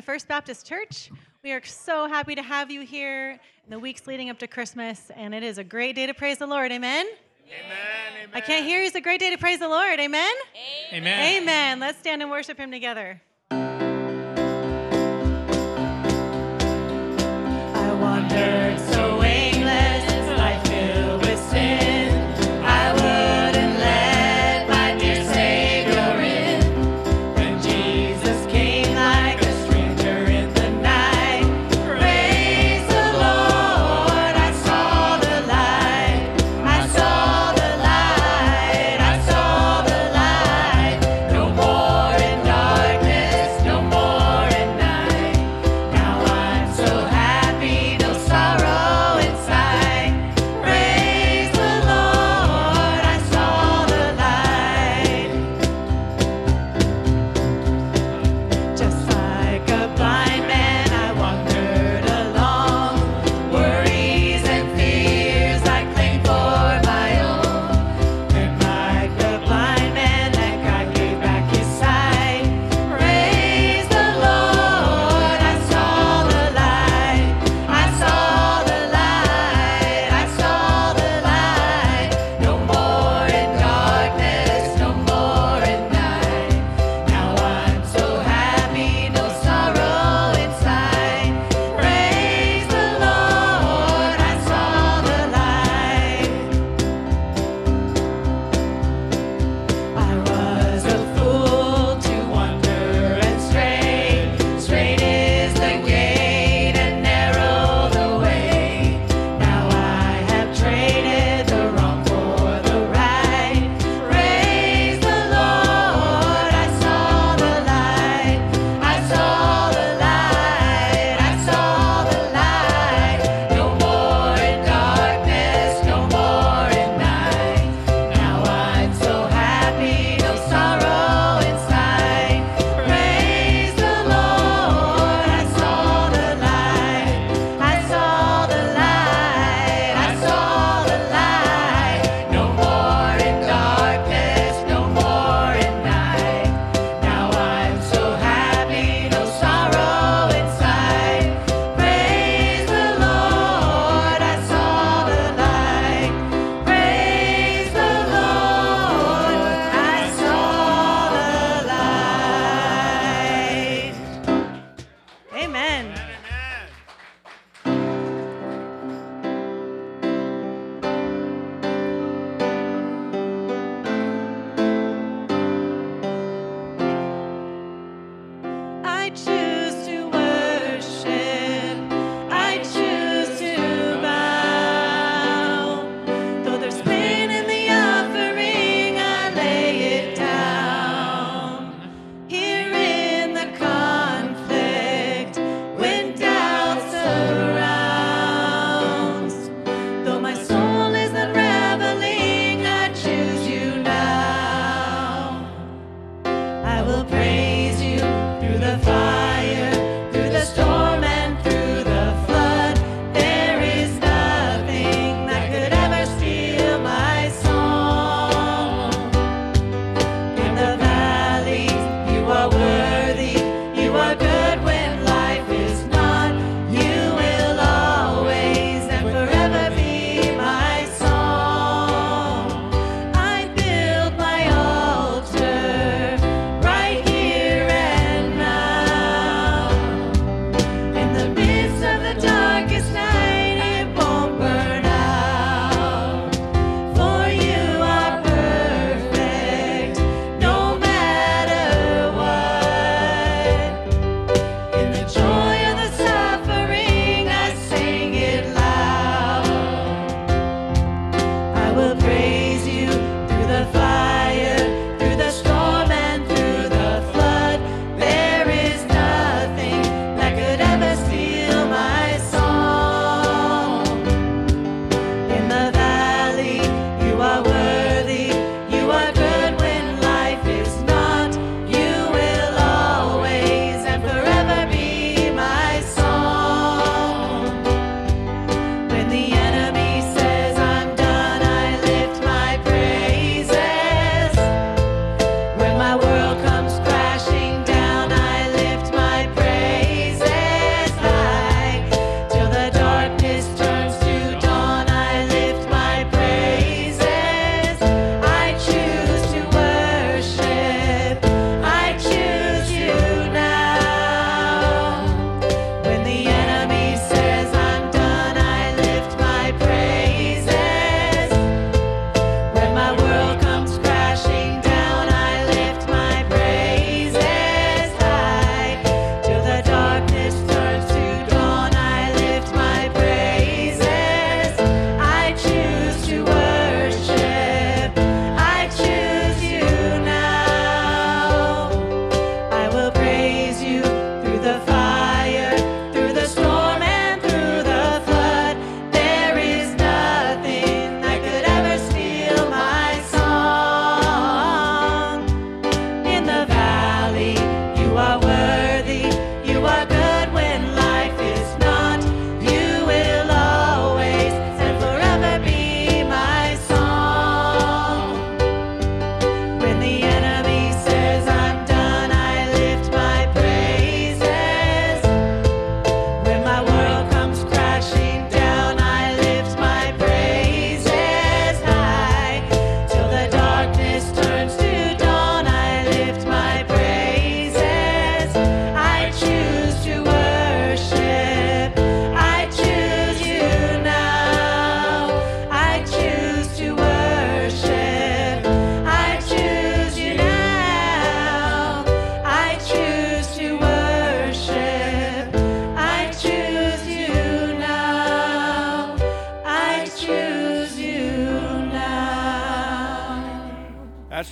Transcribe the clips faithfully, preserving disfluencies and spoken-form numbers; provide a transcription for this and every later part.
to First Baptist Church. We are so happy to have you here in the weeks leading up to Christmas, and it is a great day to praise the Lord. Amen? Amen. Amen. I can't hear you. It's a great day to praise the Lord. Amen? Amen. Amen. Amen. Let's stand and worship him together. I wandered so aimless, life filled with sin. Darkness.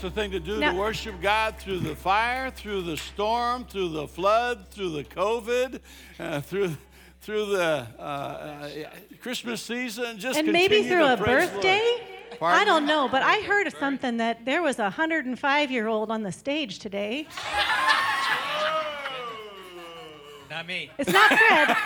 that's the thing to do, now, to worship God through the fire, through the storm, through the flood, through the COVID, uh, through through the uh, uh, Christmas season. Just and maybe through a birthday? I don't know, but I heard of something that there was a one hundred five-year-old on the stage today. Not me. It's not Fred.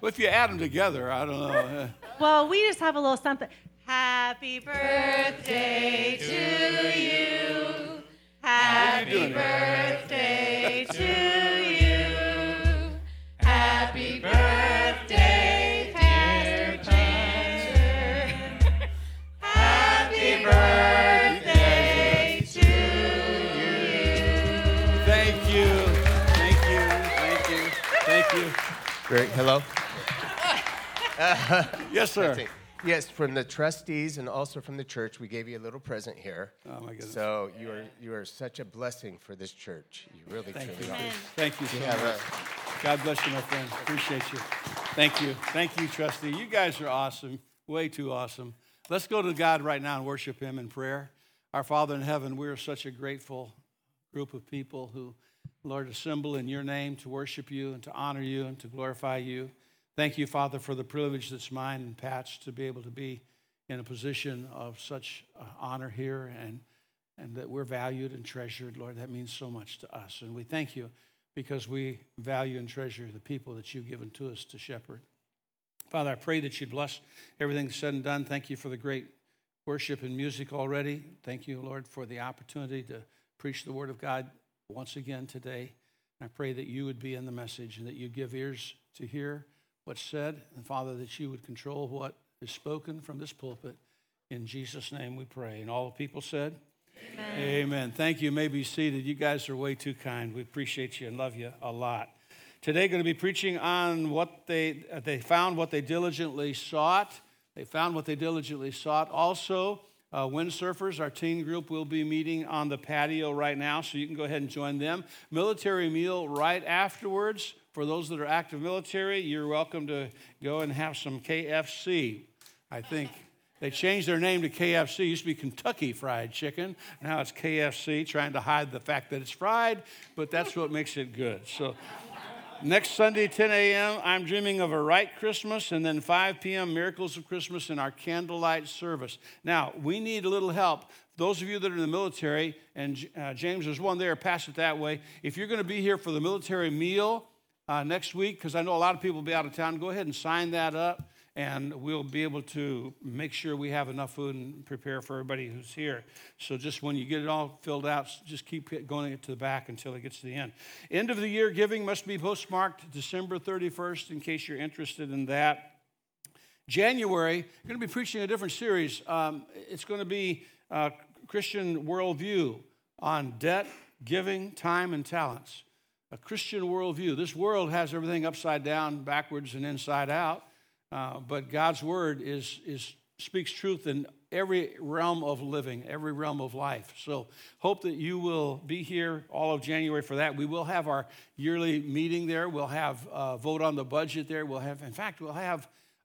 Well, if you add them together, I don't know. Well, we just have a little something. Happy birthday to you. Happy birthday to you. Happy birthday, Pastor Chester. Happy birthday to you. Thank you. Thank you. Thank you. Thank you. Great. Hello. Uh, yes, sir. Yes, from the trustees and also from the church, we gave you a little present here. Oh, my goodness. So you are you are such a blessing for this church. You really truly are. Thank you so much. A... God bless you, my friend. Appreciate you. Thank you. Thank you, trustee. You guys are awesome, way too awesome. Let's go to God right now and worship him in prayer. Our Father in heaven, we are such a grateful group of people who, Lord, assemble in your name to worship you and to honor you and to glorify you. Thank you, Father, for the privilege that's mine and Pat's to be able to be in a position of such honor here, and and that we're valued and treasured. Lord, that means so much to us. And we thank you because we value and treasure the people that you've given to us to shepherd. Father, I pray that you bless everything said and done. Thank you for the great worship and music already. Thank you, Lord, for the opportunity to preach the word of God once again today. And I pray that you would be in the message and that you give ears to hear what's said, and Father, that you would control what is spoken from this pulpit. In Jesus' name we pray. And all the people said, amen. Amen. Thank you. You may be seated. You guys are way too kind. We appreciate you and love you a lot. Today, going to be preaching on what they uh, they found, what they diligently sought. They found what they diligently sought. Also, uh, windsurfers, our teen group, will be meeting on the patio right now, so you can go ahead and join them. Military meal right afterwards. For those that are active military, you're welcome to go and have some K F C, I think. They changed their name to K F C. It used to be Kentucky Fried Chicken. Now it's K F C, trying to hide the fact that it's fried, but that's what makes it good. So next Sunday, ten a.m., I'm Dreaming of a Right Christmas, and then five p.m., Miracles of Christmas in our candlelight service. Now, we need a little help. Those of you that are in the military, and uh, James, there's one there, pass it that way. If you're going to be here for the military meal, Uh, next week, because I know a lot of people will be out of town, go ahead and sign that up, and we'll be able to make sure we have enough food and prepare for everybody who's here. So just when you get it all filled out, just keep going to the back until it gets to the end. End of the year giving must be postmarked December thirty-first, in case you're interested in that. January, I'm going to be preaching a different series. Um, it's going to be uh, Christian Worldview on debt, giving, time, and talents. A Christian worldview. This world has everything upside down, backwards, and inside out. Uh, but God's word is is speaks truth in every realm of living, every realm of life. So hope that you will be here all of January for that. We will have our yearly meeting there. We'll have a vote on the budget there. We'll have, in fact, we'll have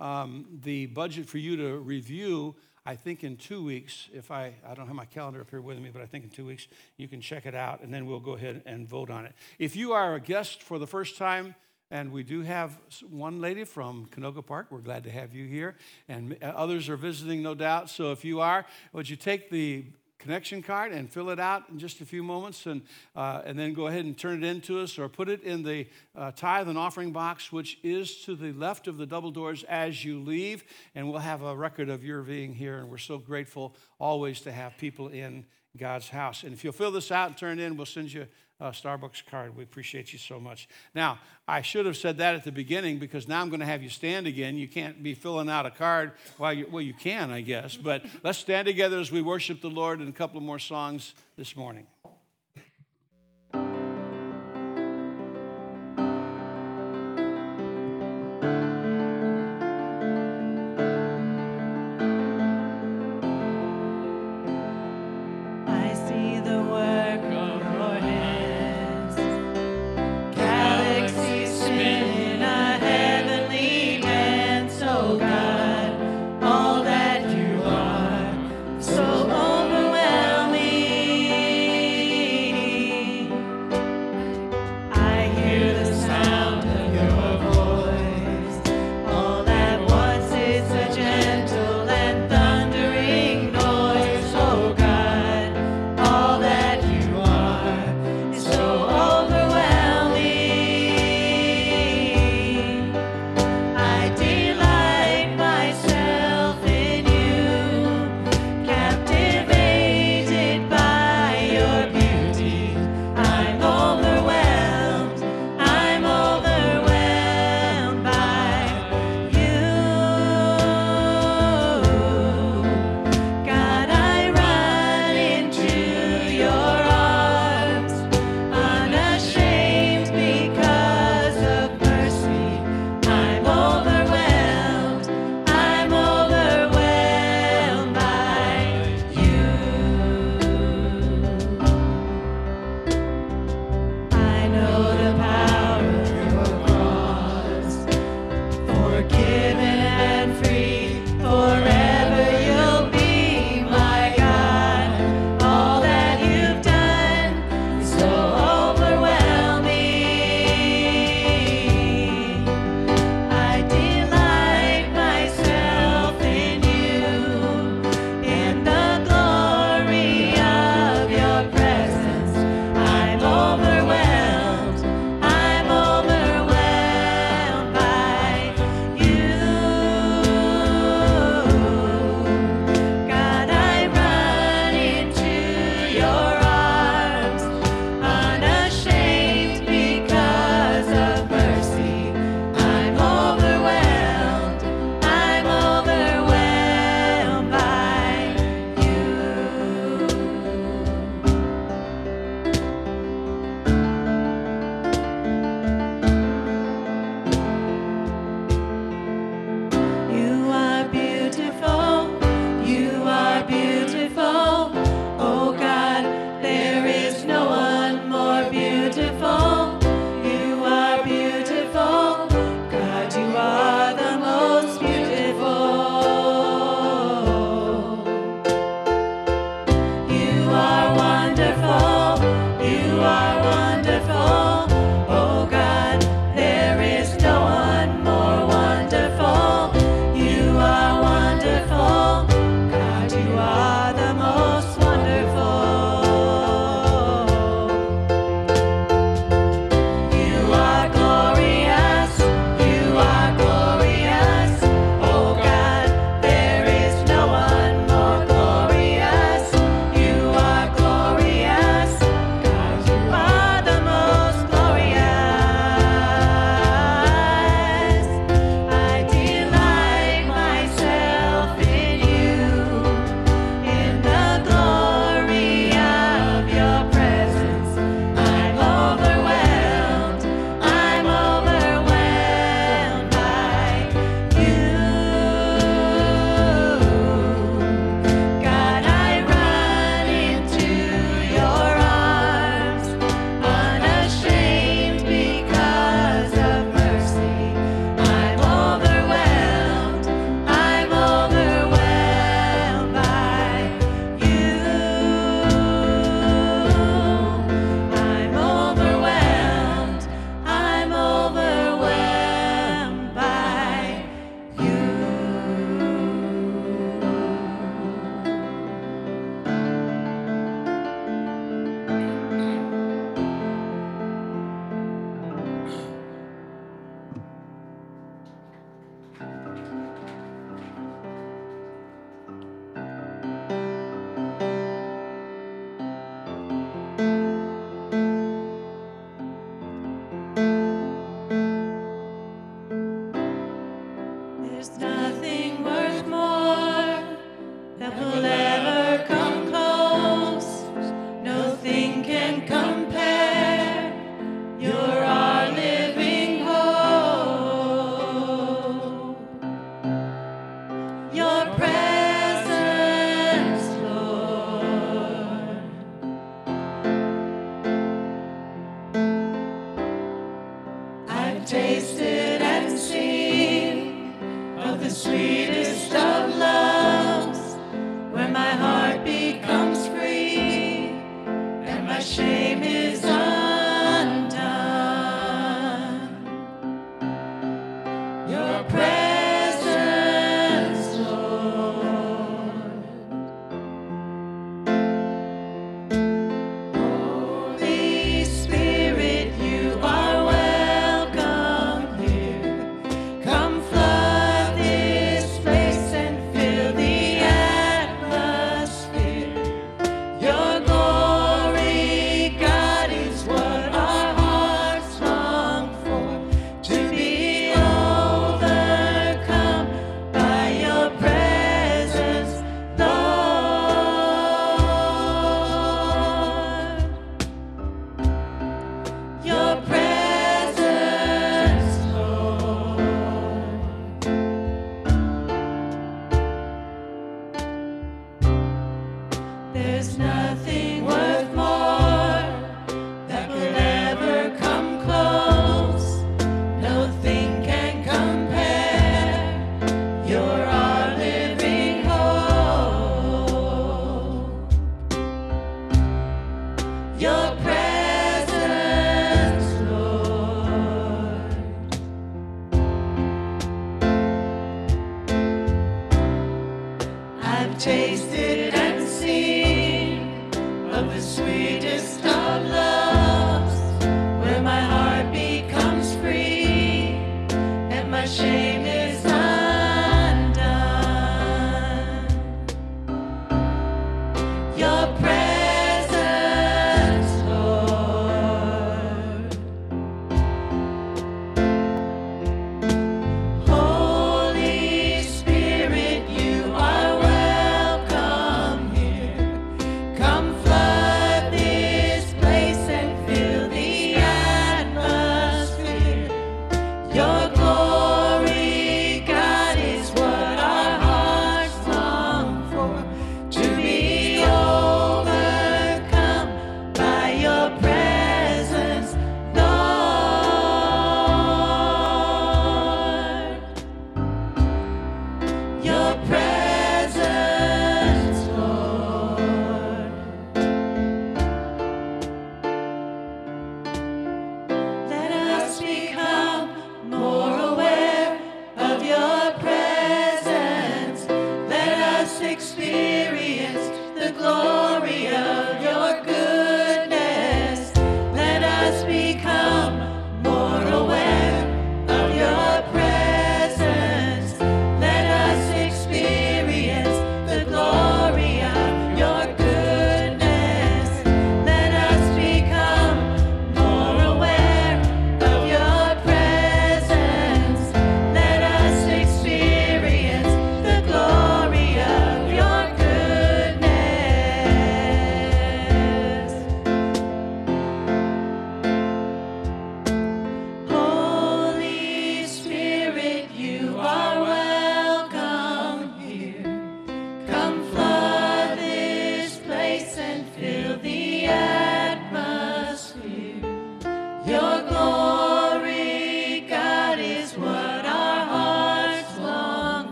um, the budget for you to review. I think in two weeks, if I, I don't have my calendar up here with me, but I think in two weeks you can check it out, and then we'll go ahead and vote on it. If you are a guest for the first time, and we do have one lady from Canoga Park, we're glad to have you here, and others are visiting, no doubt. So if you are, would you take the connection card and fill it out in just a few moments, and uh, and then go ahead and turn it in to us, or put it in the uh, tithe and offering box, which is to the left of the double doors as you leave, and we'll have a record of your being here, and we're so grateful always to have people in God's house. And if you'll fill this out and turn it in, we'll send you a Starbucks card. We appreciate you so much. Now, I should have said that at the beginning, because now I'm going to have you stand again. You can't be filling out a card while you, well, you can, I guess. But let's stand together as we worship the Lord in a couple more songs this morning. Well,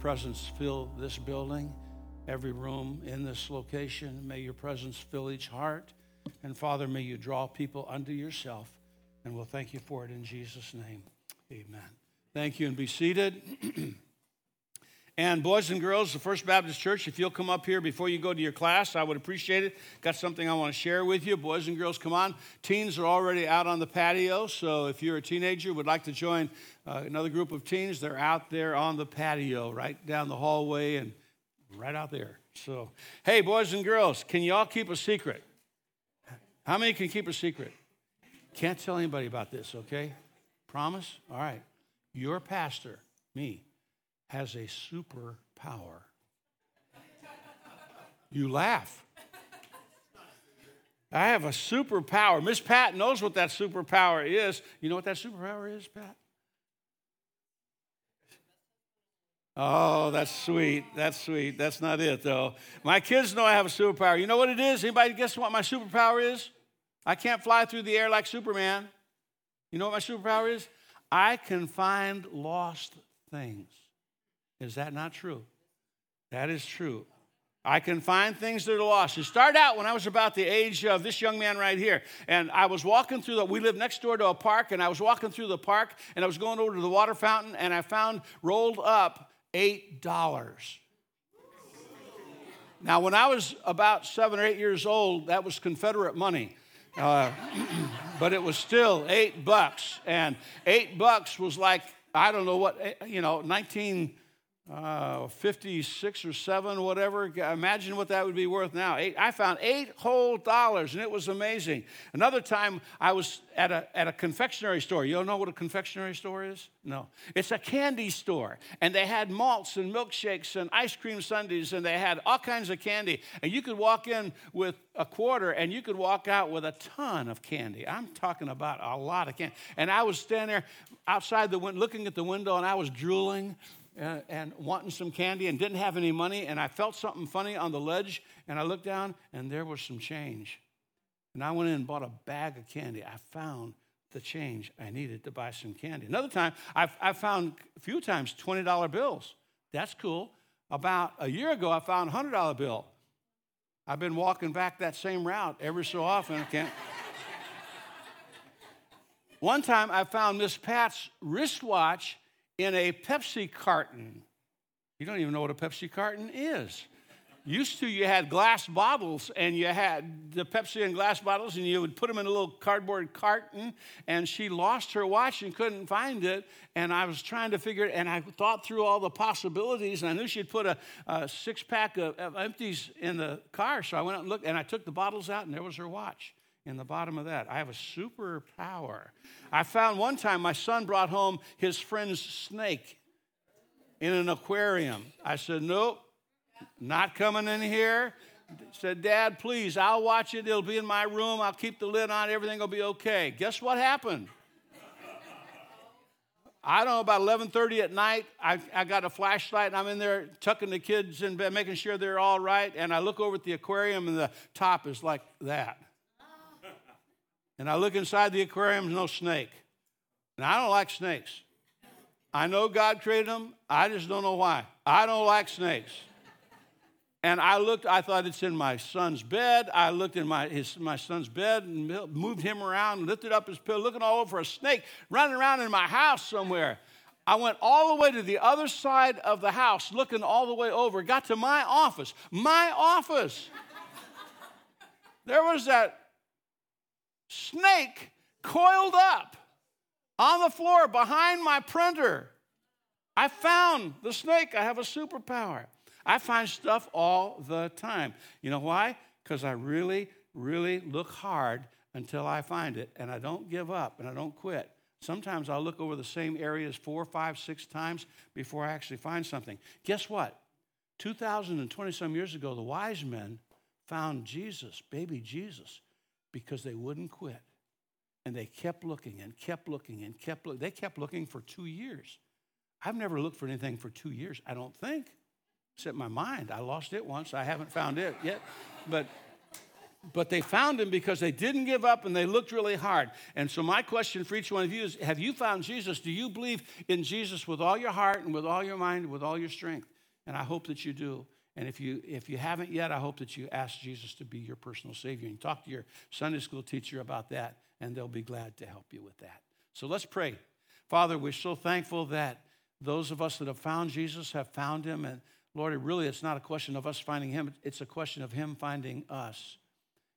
Presence fill this building, every room in this location. May your presence fill each heart. And Father, may you draw people unto yourself. And we'll thank you for it in Jesus' name. Amen. Thank you, and be seated. And boys and girls, the First Baptist Church, if you'll come up here before you go to your class, I would appreciate it. Got something I want to share with you. Boys and girls, come on. Teens are already out on the patio, so if you're a teenager, would like to join uh, another group of teens, they're out there on the patio, right down the hallway and right out there. So, hey, boys and girls, can y'all keep a secret? How many can keep a secret? Can't tell anybody about this, okay? Promise? All right. Your pastor, me, has a superpower. You laugh. I have a superpower. Miss Pat knows what that superpower is. You know what that superpower is, Pat? Oh, that's sweet. That's sweet. That's not it, though. My kids know I have a superpower. You know what it is? Anybody guess what my superpower is? I can't fly through the air like Superman. You know what my superpower is? I can find lost things. Is that not true? That is true. I can find things that are lost. It started out when I was about the age of this young man right here. And I was walking through the, we live next door to a park, and I was walking through the park, and I was going over to the water fountain, and I found rolled up eight dollars. Now, when I was about seven or eight years old, that was Confederate money. Uh, but it was still eight bucks. And eight bucks was like, I don't know what, you know, nineteen... Uh, fifty-six or seven, whatever. Imagine what that would be worth now. Eight, I found eight whole dollars, and it was amazing. Another time, I was at a at a confectionery store. You all know what a confectionery store is? No. It's a candy store, and they had malts and milkshakes and ice cream sundaes, and they had all kinds of candy. And you could walk in with a quarter, and you could walk out with a ton of candy. I'm talking about a lot of candy. And I was standing there outside the window, looking at the window, and I was drooling And, and wanting some candy and didn't have any money, and I felt something funny on the ledge, and I looked down, and there was some change. And I went in and bought a bag of candy. I found the change I needed to buy some candy. Another time, I've, I found a few times twenty dollar bills. That's cool. About a year ago, I found a one hundred dollar bill. I've been walking back that same route every so often. I can't. One time, I found Miss Pat's wristwatch in a Pepsi carton. You don't even know what a Pepsi carton is. Used to, you had glass bottles, and you had the Pepsi in glass bottles, and you would put them in a little cardboard carton, and she lost her watch and couldn't find it, and I was trying to figure it, and I thought through all the possibilities, and I knew she'd put a, a six-pack of, of empties in the car, so I went out and looked, and I took the bottles out, and there was her watch in the bottom of that. I have a superpower. I found one time my son brought home his friend's snake in an aquarium. I said, nope, not coming in here. Said, Dad, please, I'll watch it. It'll be in my room. I'll keep the lid on. Everything will be okay. Guess what happened? I don't know, about eleven thirty at night, I, I got a flashlight, and I'm in there tucking the kids in bed, making sure they're all right, and I look over at the aquarium, and the top is like that. And I look inside the aquarium, no snake. And I don't like snakes. I know God created them. I just don't know why. I don't like snakes. And I looked, I thought it's in my son's bed. I looked in my his, my son's bed and moved him around, lifted up his pillow, looking all over for a snake, running around in my house somewhere. I went all the way to the other side of the house, looking all the way over, got to my office. My office. There was that snake coiled up on the floor behind my printer. I found the snake. I have a superpower. I find stuff all the time. You know why? Because I really, really look hard until I find it, and I don't give up, and I don't quit. Sometimes I'll look over the same areas four, five, six times before I actually find something. Guess what? two thousand twenty-some years ago, the wise men found Jesus, baby Jesus, because they wouldn't quit, and they kept looking and kept looking and kept looking. They kept looking for two years. I've never looked for anything for two years, I don't think, except my mind. I lost it once. I haven't found it yet, but but they found him because they didn't give up, and they looked really hard. And so my question for each one of you is, have you found Jesus? Do you believe in Jesus with all your heart and with all your mind and with all your strength? And I hope that you do. And if you if you haven't yet, I hope that you ask Jesus to be your personal Savior. And talk to your Sunday school teacher about that, and they'll be glad to help you with that. So let's pray. Father, we're so thankful that Those of us that have found Jesus have found him. And Lord, really, it's not a question of us finding him. It's a question of him finding us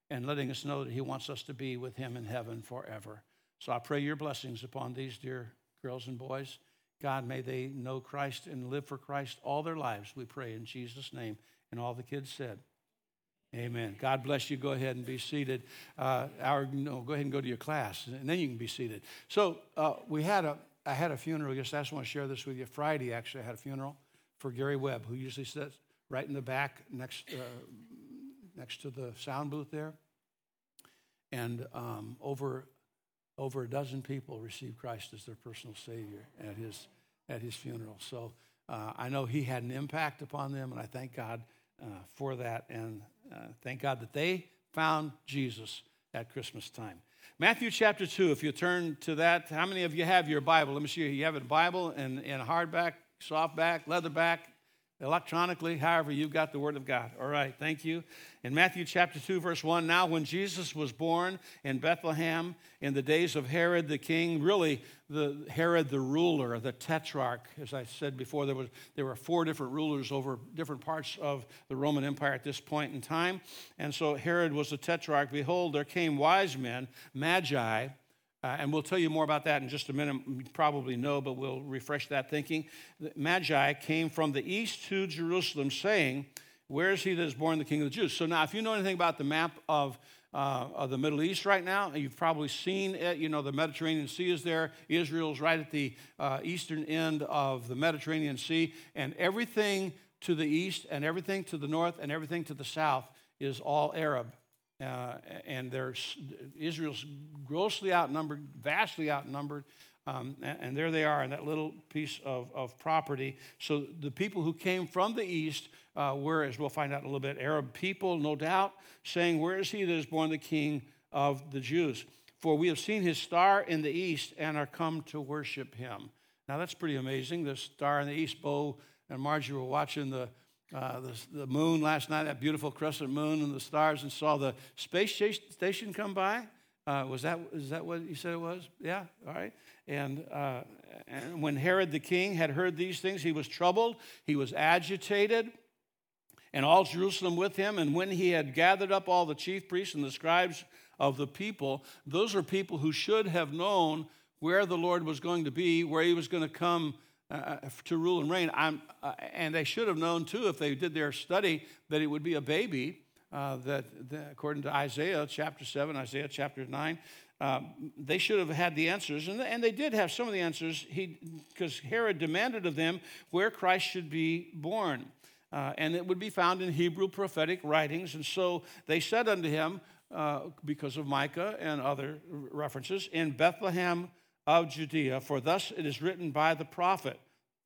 and letting us know that he wants us to be with him in heaven forever. So I pray your blessings upon these dear girls and boys. God, may they know Christ and live for Christ all their lives. We pray in Jesus' name. And all the kids said, amen. God bless you. Go ahead and be seated. Uh, our, no, go ahead and go to your class, and then you can be seated. So uh, we had a, I had a funeral. I guess I just want to share this with you. Friday, actually, I had a funeral for Gary Webb, who usually sits right in the back next uh, next to the sound booth there. And um, over over a dozen people received Christ as their personal Savior at his at his funeral. So uh, I know he had an impact upon them, and I thank God uh, for that. And Uh, thank God that they found Jesus at Christmas time. Matthew chapter two, if you turn to that, how many of you have your Bible? Let me see. You have a Bible in, in hardback, softback, leatherback, electronically, however you've got the Word of God. All right, thank you. In Matthew chapter two, verse one, now when Jesus was born in Bethlehem in the days of Herod the king, really the Herod the ruler, the Tetrarch, as I said before, there was there were four different rulers over different parts of the Roman Empire at this point in time, and so Herod was the Tetrarch. Behold, there came wise men, Magi. Uh, and we'll tell you more about that in just a minute. You probably know, but we'll refresh that thinking. The Magi came from the east to Jerusalem, saying, where is he that is born the King of the Jews? So now, if you know anything about the map of, uh, of the Middle East right now, you've probably seen it. You know, the Mediterranean Sea is there. Israel's right at the uh, eastern end of the Mediterranean Sea. And everything to the east and everything to the north and everything to the south is all Arab. Uh, and there's, Israel's grossly outnumbered, vastly outnumbered, um, and, and there they are in that little piece of, of property. So the people who came from the east uh, were, as we'll find out in a little bit, Arab people, no doubt, saying, where is he that is born the King of the Jews? For we have seen his star in the east and are come to worship him. Now that's pretty amazing, the star in the east. Bo and Margie were watching the Uh, the, the moon last night, that beautiful crescent moon and the stars, and saw the space station come by. Uh, was that is that what you said it was? Yeah, all right. And, uh, and when Herod the king had heard these things, he was troubled, he was agitated, and all Jerusalem with him. And when he had gathered up all the chief priests and the scribes of the people, those are people who should have known where the Lord was going to be, where he was going to come Uh, to rule and reign. I'm, uh, and they should have known, too, if they did their study, that it would be a baby, uh, that, that according to Isaiah chapter seven, Isaiah chapter nine, uh, they should have had the answers. And, and they did have some of the answers, he, because Herod demanded of them where Christ should be born. Uh, and it would be found in Hebrew prophetic writings. And so they said unto him, uh, because of Micah and other references, in Bethlehem of Judea, for thus it is written by the prophet.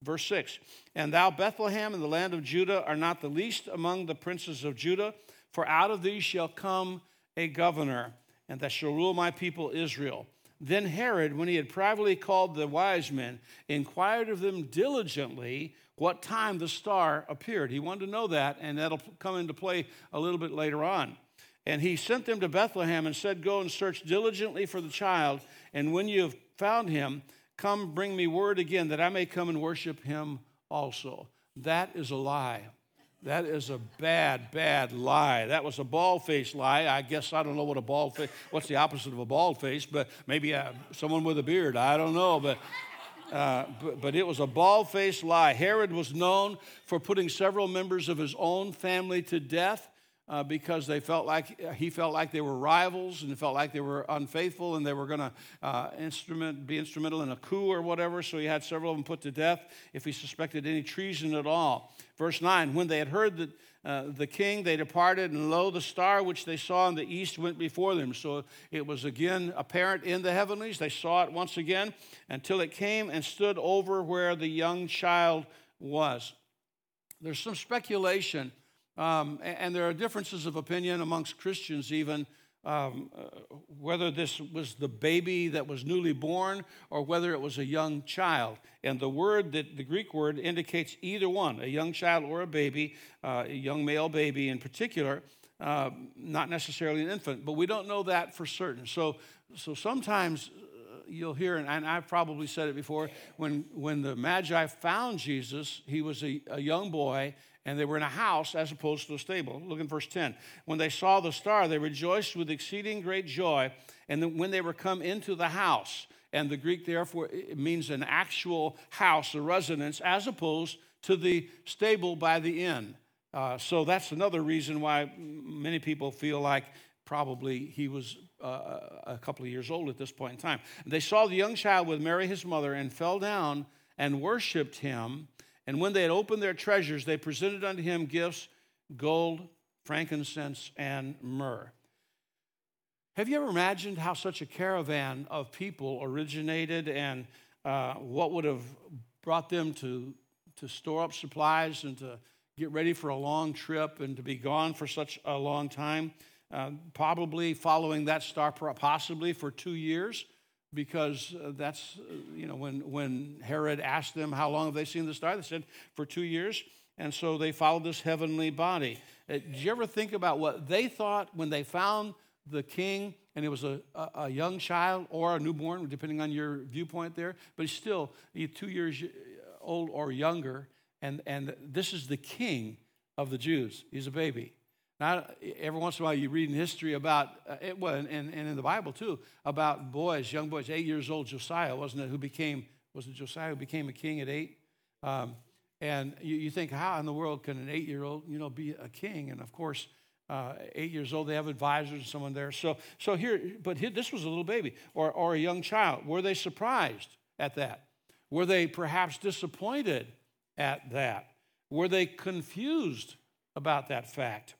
Verse six, and thou, Bethlehem, in the land of Judah, are not the least among the princes of Judah, for out of thee shall come a governor, and that shall rule my people Israel. Then Herod, when he had privately called the wise men, inquired of them diligently what time the star appeared. He wanted to know that, and that'll come into play a little bit later on. And he sent them to Bethlehem and said, go and search diligently for the child, and when you have found him, come bring me word again that I may come and worship him also. That is a lie. That is a bad, bad lie. That was a bald-faced lie. I guess I don't know what a bald face, what's the opposite of a bald face, but maybe uh, someone with a beard. I don't know, but... Uh, but, but it was a bald-faced lie. Herod was known for putting several members of his own family to death. Uh, because they felt like he felt like they were rivals and felt like they were unfaithful and they were going to uh, instrument be instrumental in a coup or whatever. So he had several of them put to death if he suspected any treason at all. Verse nine, when they had heard that uh, the king, they departed, and lo, the star which they saw in the east went before them. So it was again apparent in the heavenlies. They saw it once again until it came and stood over where the young child was. There's some speculation. Um, and there are differences of opinion amongst Christians even, um, uh, whether this was the baby that was newly born or whether it was a young child. And the word, that the Greek word, indicates either one, a young child or a baby, uh, a young male baby in particular, uh, not necessarily an infant. But we don't know that for certain. So, so sometimes you'll hear, and I've probably said it before, when, when the Magi found Jesus, he was a, a young boy, and they were in a house as opposed to a stable. Look in verse ten. When they saw the star, they rejoiced with exceeding great joy, and then when they were come into the house, and the Greek, therefore, it means an actual house, a residence, as opposed to the stable by the inn. Uh, so that's another reason why many people feel like probably he was uh, a couple of years old at this point in time. They saw the young child with Mary, his mother, and fell down and worshiped him. And when they had opened their treasures, they presented unto him gifts, gold, frankincense, and myrrh. Have you ever imagined how such a caravan of people originated and uh, what would have brought them to, to store up supplies and to get ready for a long trip and to be gone for such a long time? Uh, probably following that star possibly for two years because uh, that's, uh, you know, when, when Herod asked them how long have they seen the star, they said for two years. And so they followed this heavenly body. Uh, did you ever think about what they thought when they found the king and it was a, a, a young child or a newborn, depending on your viewpoint there, but he's still two years old or younger. And, and this is the king of the Jews. He's a baby. Now, every once in a while, you read in history about, uh, it, well, and, and in the Bible too, about boys, young boys, eight years old, Josiah, wasn't it, who became, was it Josiah who became a king at eight? Um, and you, you think, how in the world can an eight-year-old, you know, be a king? And of course, uh, eight years old, they have advisors and someone there. So, so here, but here, this was a little baby or, or a young child. Were they surprised at that? Were they perhaps disappointed at that? Were they confused about that fact?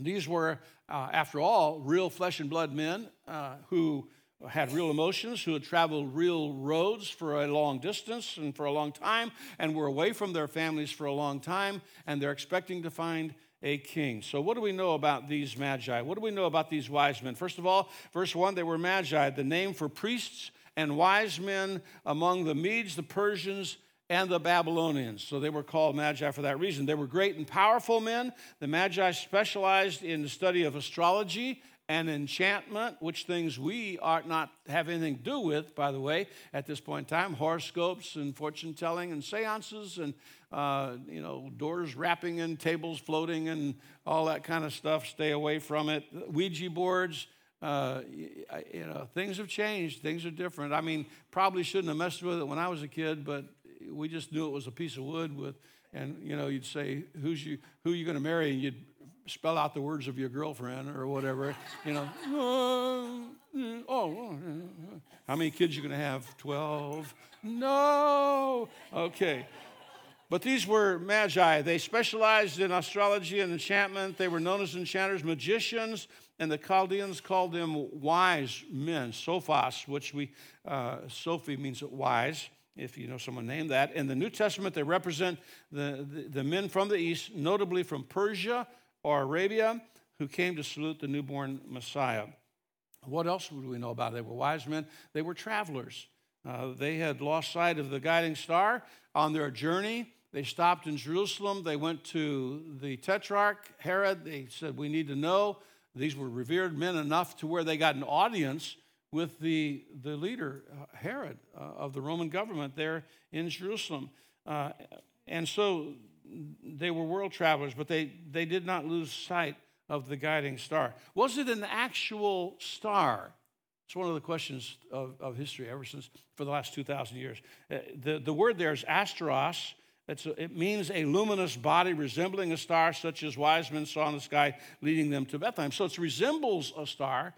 These were, uh, after all, real flesh and blood men uh, who had real emotions, who had traveled real roads for a long distance and for a long time, and were away from their families for a long time, and they're expecting to find a king. So what do we know about these magi? What do we know about these wise men? First of all, verse one, they were magi, the name for priests and wise men among the Medes, the Persians, and the Babylonians. So they were called Magi for that reason. They were great and powerful men. The Magi specialized in the study of astrology and enchantment, which things we ought not have anything to do with, by the way, at this point in time, horoscopes and fortune-telling and seances and, uh, you know, doors rapping and tables floating and all that kind of stuff. Stay away from it. Ouija boards. Uh, you know, things have changed. Things are different. I mean, probably shouldn't have messed with it when I was a kid, but we just knew it was a piece of wood with, and, you know, you'd say, who's you, who are you going to marry? And you'd spell out the words of your girlfriend or whatever, you know. Oh, oh, how many kids are you going to have? twelve. No. Okay. But these were magi. They specialized in astrology and enchantment. They were known as enchanters, magicians, and the Chaldeans called them wise men, sophos, which we, uh, Sophie means wise, if you know someone named that. In the New Testament, they represent the, the, the men from the East, notably from Persia or Arabia, who came to salute the newborn Messiah. What else would we know about it? They were wise men. They were travelers. Uh, they had lost sight of the guiding star on their journey. They stopped in Jerusalem. They went to the Tetrarch, Herod. They said, we need to know. These were revered men enough to where they got an audience with the, the leader, uh, Herod, uh, of the Roman government there in Jerusalem. Uh, and so they were world travelers, but they, they did not lose sight of the guiding star. Was it an actual star? It's one of the questions of, of history ever since for the last two thousand years. Uh, the, the word there is asteros. It's a, it means a luminous body resembling a star, such as wise men saw in the sky, leading them to Bethlehem. So it resembles a star.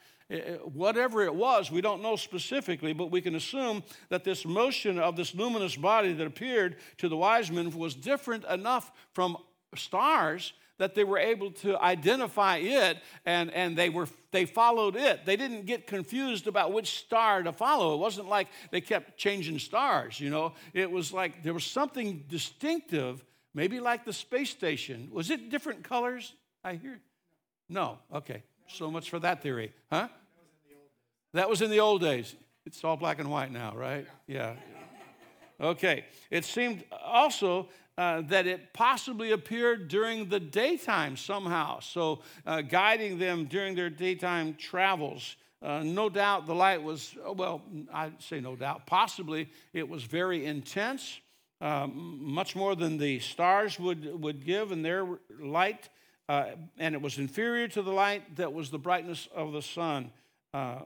Whatever it was, we don't know specifically, but we can assume that this motion of this luminous body that appeared to the wise men was different enough from stars that they were able to identify it, and, and they were they followed it. They didn't get confused about which star to follow. It wasn't like they kept changing stars, you know. It was like there was something distinctive, maybe like the space station. Was it different colors? I hear. No. Okay. So much for that theory, huh? That was in the old days. It's all black and white now, right? Yeah. Okay. It seemed also uh, that it possibly appeared during the daytime somehow, so uh, guiding them during their daytime travels. Uh, no doubt the light was, well, I say no doubt, possibly it was very intense, uh, much more than the stars would, would give in their light, uh, and it was inferior to the light that was the brightness of the sun, uh,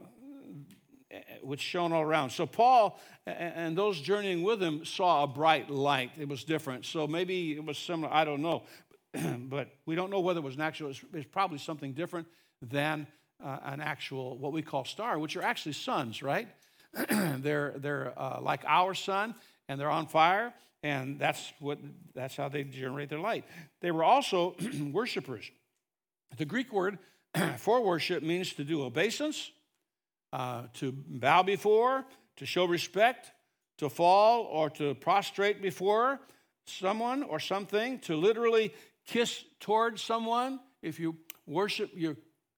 which shone all around. So Paul and those journeying with him saw a bright light. It was different. So maybe it was similar, I don't know, but we don't know whether it was an actual, it's probably something different than Uh, an actual, what we call star, which are actually suns, right? they're they're uh, like our sun, and they're on fire, and that's what that's how they generate their light. They were also worshipers. The Greek word for worship means to do obeisance, uh, to bow before, to show respect, to fall or to prostrate before someone or something, to literally kiss toward someone. If you worship, you're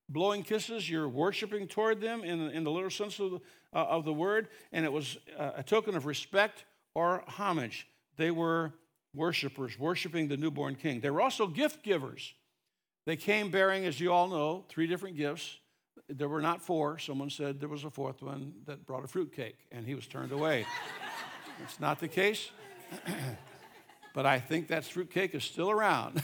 blowing kisses, you're worshiping toward them in, in the literal sense of the, uh, of the word, and it was uh, a token of respect or homage. They were worshipers, worshiping the newborn king. They were also gift givers. They came bearing, as you all know, three different gifts. There were not four. Someone said there was a fourth one that brought a fruitcake, and he was turned away. It's not the case, but I think that fruitcake is still around.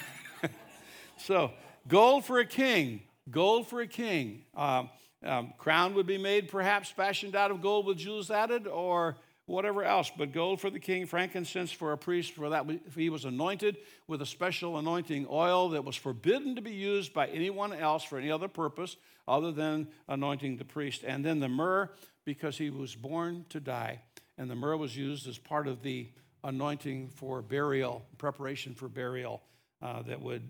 So, gold for a king. Gold for a king. Um, um, crown would be made, perhaps fashioned out of gold with jewels added, or whatever else. But gold for the king, frankincense for a priest, for that he was anointed with a special anointing oil that was forbidden to be used by anyone else for any other purpose other than anointing the priest. And then the myrrh, because he was born to die, and the myrrh was used as part of the anointing for burial, preparation for burial, uh, that would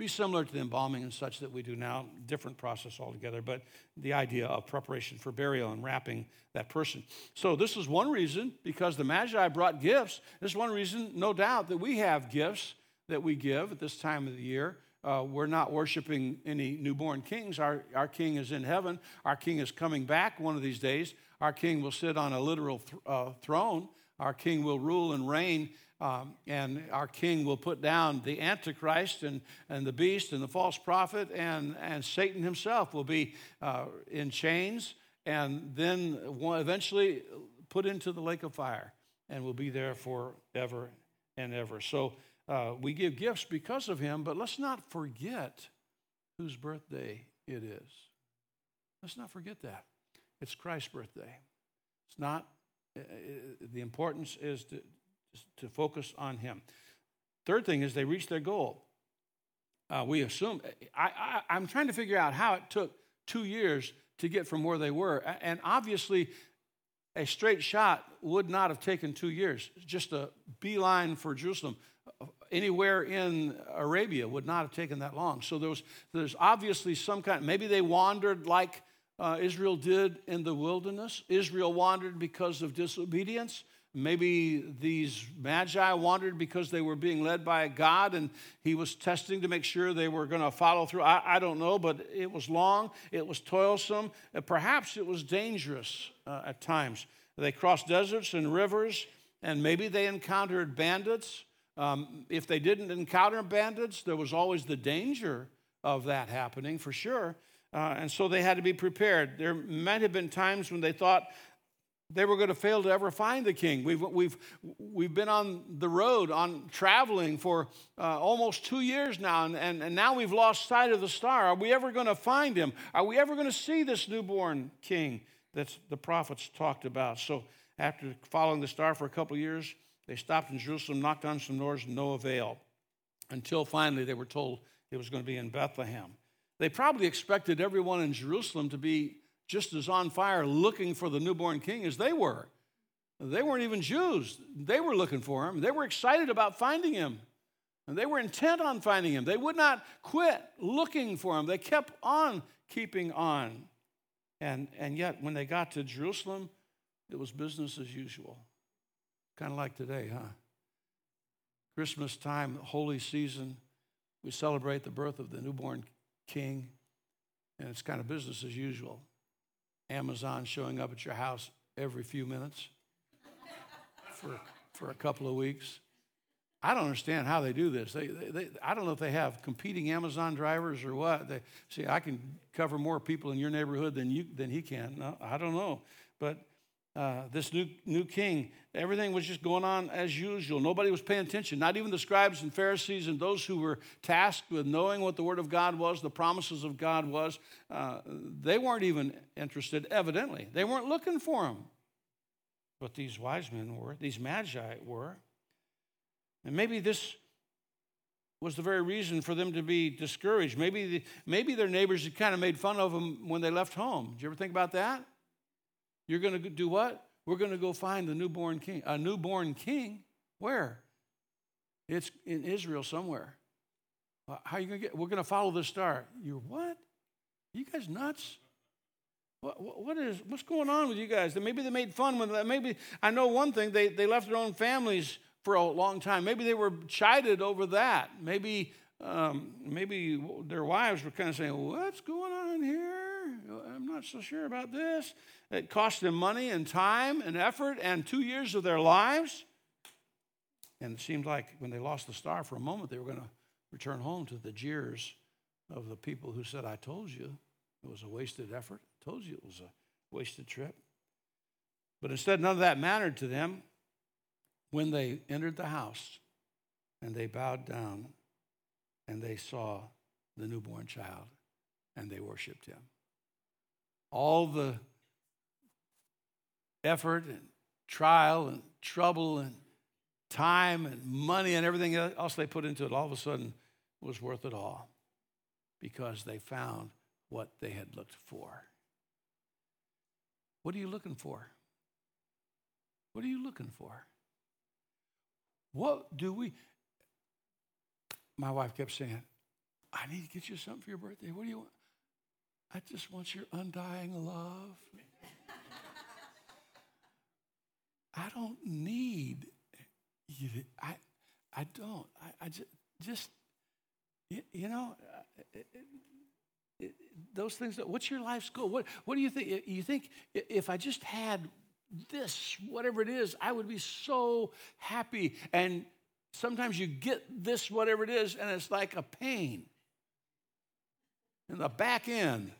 be similar to the embalming and such that we do now, different process altogether, but the idea of preparation for burial and wrapping that person. So this is one reason, because the Magi brought gifts. This is one reason, no doubt, that we have gifts that we give at this time of the year. Uh, we're not worshiping any newborn kings. Our, our king is in heaven. Our king is coming back one of these days. Our king will sit on a literal th- uh, throne. Our king will rule and reign. Um, and our king will put down the Antichrist and, and the beast and the false prophet, and, and Satan himself will be uh, in chains, and then eventually put into the lake of fire and will be there forever and ever. So uh, we give gifts because of him, but let's not forget whose birthday it is. Let's not forget that. It's Christ's birthday. It's not, uh, the importance is to to focus on him. Third thing is they reached their goal. Uh, we assume, I, I, I'm trying to figure out how it took two years to get from where they were. And obviously, a straight shot would not have taken two years. Just a beeline for Jerusalem anywhere in Arabia would not have taken that long. So there was, there's obviously some kind, maybe they wandered like uh, Israel did in the wilderness. Israel wandered because of disobedience. Maybe these Magi wandered because they were being led by God, and he was testing to make sure they were going to follow through. I, I don't know, but it was long. It was toilsome. Perhaps it was dangerous uh, at times. They crossed deserts and rivers, and maybe they encountered bandits. Um, if they didn't encounter bandits, there was always the danger of that happening for sure. Uh, and so they had to be prepared. There might have been times when they thought they were going to fail to ever find the king. We've we've we've been on the road, on traveling for uh, almost two years now, and, and, and now we've lost sight of the star. Are we ever going to find him? Are we ever going to see this newborn king that the prophets talked about? So after following the star for a couple of years, they stopped in Jerusalem, knocked on some doors, no avail, until finally they were told it was going to be in Bethlehem. They probably expected everyone in Jerusalem to be just as on fire looking for the newborn king as they were. They weren't even Jews. They were looking for him. They were excited about finding him, and they were intent on finding him. They would not quit looking for him. They kept on keeping on. And, and yet, when they got to Jerusalem, it was business as usual. Kind of like today, huh? Christmas time, holy season, we celebrate the birth of the newborn king, and it's kind of business as usual. Amazon showing up at your house every few minutes for, for a couple of weeks. I don't understand how they do this. They, they, they, I don't know if they have competing Amazon drivers or what. They see, I can cover more people in your neighborhood than you than he can. No, I don't know. But uh, this new new king, everything was just going on as usual. Nobody was paying attention. Not even the scribes and Pharisees and those who were tasked with knowing what the word of God was, the promises of God was. Uh, they weren't even interested. Evidently, they weren't looking for him. But these wise men were. These magi were. And maybe this was the very reason for them to be discouraged. Maybe the, maybe their neighbors had kind of made fun of them when they left home. Did you ever think about that? You're going to do what? We're going to go find the newborn king. A newborn king? Where? It's in Israel somewhere. How are you going to get? We're going to follow the star. You're what? You guys nuts? What, what is? What's going on with you guys? Maybe they made fun when. Maybe I know one thing. They they left their own families for a long time. Maybe they were chided over that. Maybe um, maybe their wives were kind of saying, what's going on here? I'm not so sure about this. It cost them money and time and effort and two years of their lives. And it seemed like when they lost the star for a moment, they were going to return home to the jeers of the people who said, I told you it was a wasted effort. I told you it was a wasted trip. But instead, none of that mattered to them. When they entered the house and they bowed down and they saw the newborn child and they worshiped him. All the effort and trial and trouble and time and money and everything else they put into it all of a sudden was worth it all because they found what they had looked for. What are you looking for? What are you looking for? What do we, my wife kept saying, I need to get you something for your birthday. What do you want? I just want your undying love. I don't need you. To, I I don't. I, I just, just you, you know, it, it, it, those things. What's your life's goal? What, what do you think? You think if I just had this, whatever it is, I would be so happy. And sometimes you get this, whatever it is, and it's like a pain in the back end.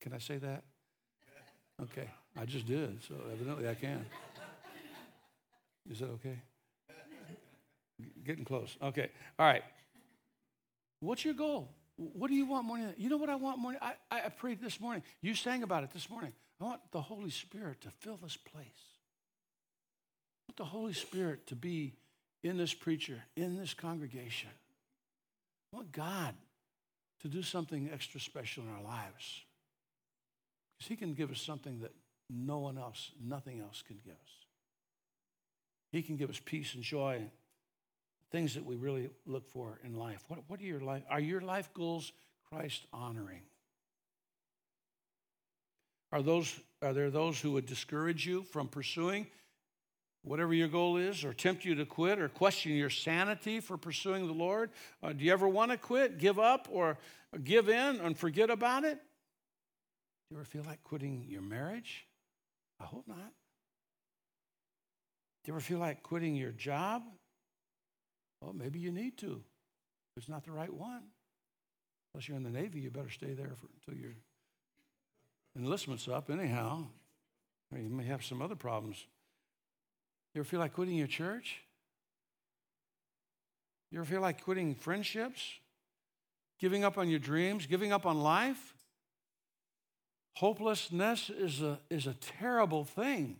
Can I say that? Okay, I just did, so evidently I can. Is that okay? Getting close. Okay, all right. What's your goal? What do you want more than that? You know what I want more than that? I, I prayed this morning. You sang about it this morning. I want the Holy Spirit to fill this place. I want the Holy Spirit to be in this preacher, in this congregation. I want God to do something extra special in our lives. Because he can give us something that no one else, nothing else can give us. He can give us peace and joy, things that we really look for in life. What, what are your life? Are your life goals Christ honoring? Are those? Are there those who would discourage you from pursuing whatever your goal is or tempt you to quit or question your sanity for pursuing the Lord? Uh, do you ever want to quit, give up, or give in and forget about it? Do you ever feel like quitting your marriage? I hope not. Do you ever feel like quitting your job? Well, maybe you need to. It's not the right one. Unless you're in the Navy, you better stay there for, until you're... enlistment's up anyhow. Or you may have some other problems. You ever feel like quitting your church? You ever feel like quitting friendships? Giving up on your dreams? Giving up on life? Hopelessness is a, is a terrible thing.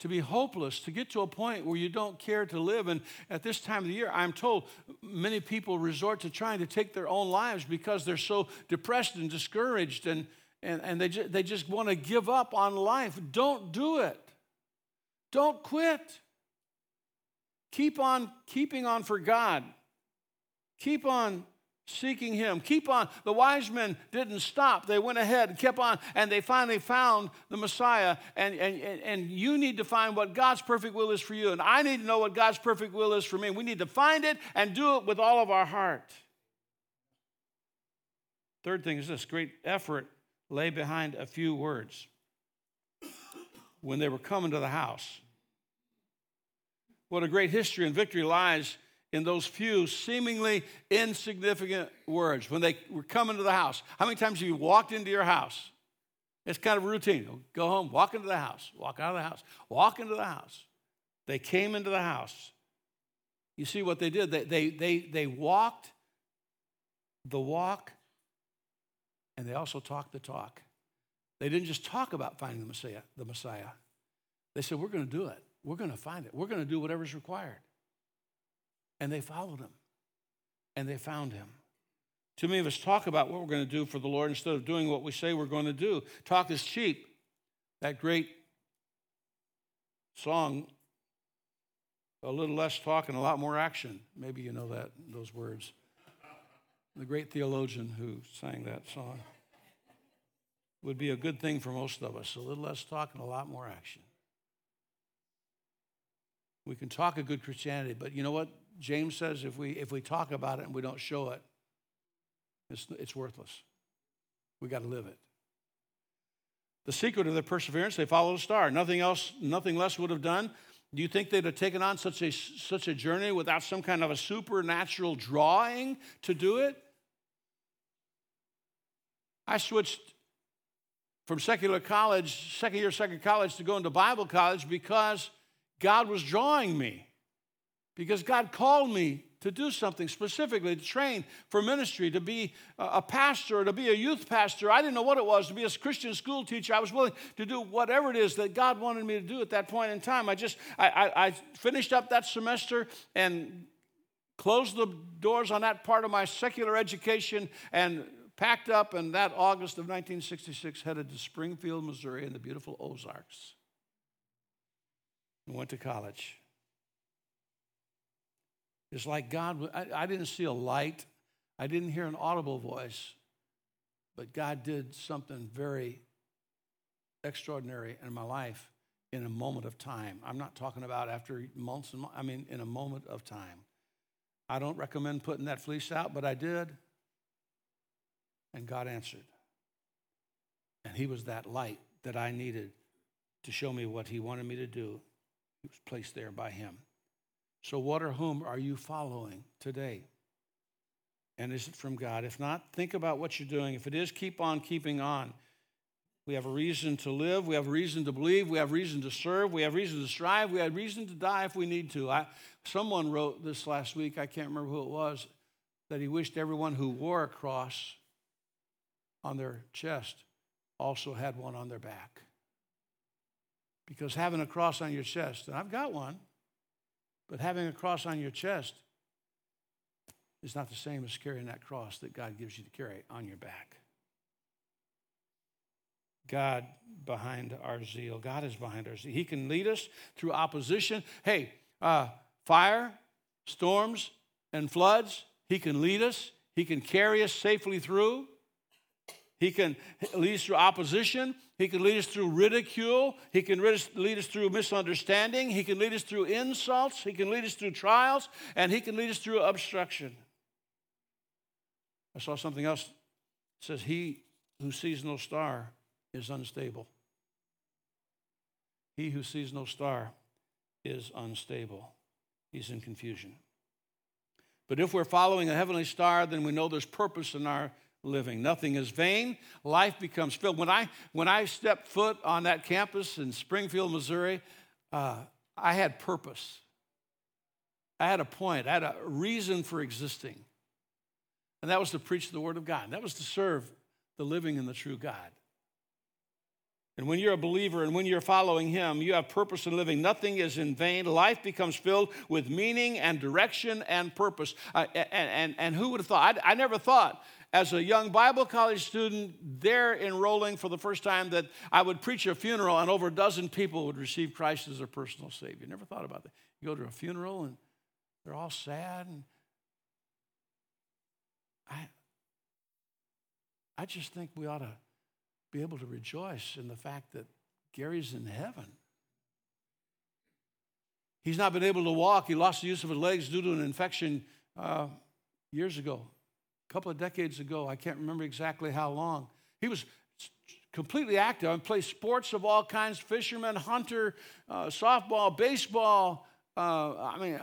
To be hopeless, to get to a point where you don't care to live. And at this time of the year, I'm told many people resort to trying to take their own lives because they're so depressed and discouraged and And, and they, ju- they just want to give up on life. Don't do it. Don't quit. Keep on keeping on for God. Keep on seeking him. Keep on. The wise men didn't stop. They went ahead and kept on, and they finally found the Messiah. And, and, and you need to find what God's perfect will is for you, and I need to know what God's perfect will is for me. We need to find it and do it with all of our heart. Third thing is this: great effort lay behind a few words. When they were coming to the house, what a great history and victory lies in those few seemingly insignificant words when they were coming to the house. How many times have you walked into your house? It's kind of routine. Go home, walk into the house, walk out of the house, walk into the house. They came into the house. You see what they did? They, they, they, they walked the walk, and they also talked the talk. They didn't just talk about finding the Messiah. The Messiah. They said, we're going to do it. We're going to find it. We're going to do whatever's required. And they followed him, and they found him. Too many of us talk about what we're going to do for the Lord instead of doing what we say we're going to do. Talk is cheap. That great song, a little less talk and a lot more action. Maybe you know that, those words. The great theologian who sang that song. Would be a good thing for most of us. A little less talk and a lot more action. We can talk a good Christianity, but you know what? James says if we if we talk about it and we don't show it, it's, it's worthless. We got to live it. The secret of their perseverance, they followed a star. Nothing else, nothing less would have done. Do you think they'd have taken on such a, such a journey without some kind of a supernatural drawing to do it? I switched from secular college, second year second college, to go into Bible college because God was drawing me. Because God called me to do something specifically, to train for ministry, to be a pastor, to be a youth pastor. I didn't know what it was, to be a Christian school teacher. I was willing to do whatever it is that God wanted me to do at that point in time. I just, I, I, I finished up that semester and closed the doors on that part of my secular education and packed up, and that August of nineteen sixty-six headed to Springfield, Missouri in the beautiful Ozarks. And went to college. It's like God, I, I didn't see a light. I didn't hear an audible voice. But God did something very extraordinary in my life in a moment of time. I'm not talking about after months and months. I mean, in a moment of time. I don't recommend putting that fleece out, but I did. And God answered. And he was that light that I needed to show me what he wanted me to do. It was placed there by him. So what or whom are you following today? And is it from God? If not, think about what you're doing. If it is, keep on keeping on. We have a reason to live. We have a reason to believe. We have reason to serve. We have reason to strive. We have reason to die if we need to. I, someone wrote this last week, I can't remember who it was, that he wished everyone who wore a cross on their chest also had one on their back. Because having a cross on your chest, and I've got one, but having a cross on your chest is not the same as carrying that cross that God gives you to carry on your back. God behind our zeal. God is behind our zeal. He can lead us through opposition. Hey, uh, fire, storms, and floods, he can lead us. He can carry us safely through. He can lead us through opposition. He can lead us through ridicule. He can lead us through misunderstanding. He can lead us through insults. He can lead us through trials. And he can lead us through obstruction. I saw something else. It says, he who sees no star is unstable. He who sees no star is unstable. He's in confusion. But if we're following a heavenly star, then we know there's purpose in our living. Nothing is vain. Life becomes filled. When I when I stepped foot on that campus in Springfield, Missouri, uh, I had purpose. I had a point. I had a reason for existing. And that was to preach the word of God. And that was to serve the living and the true God. And when you're a believer and when you're following him, you have purpose in living. Nothing is in vain. Life becomes filled with meaning and direction and purpose. Uh, and, and, and who would have thought? I, I never thought as a young Bible college student there enrolling for the first time that I would preach a funeral and over a dozen people would receive Christ as their personal Savior. Never thought about that. You go to a funeral and they're all sad. And I, I just think we ought to be able to rejoice in the fact that Gary's in heaven. He's not been able to walk. He lost the use of his legs due to an infection uh, years ago, a couple of decades ago. I can't remember exactly how long. He was completely active. I played sports of all kinds, fisherman, hunter, uh, softball, baseball, Uh, I mean,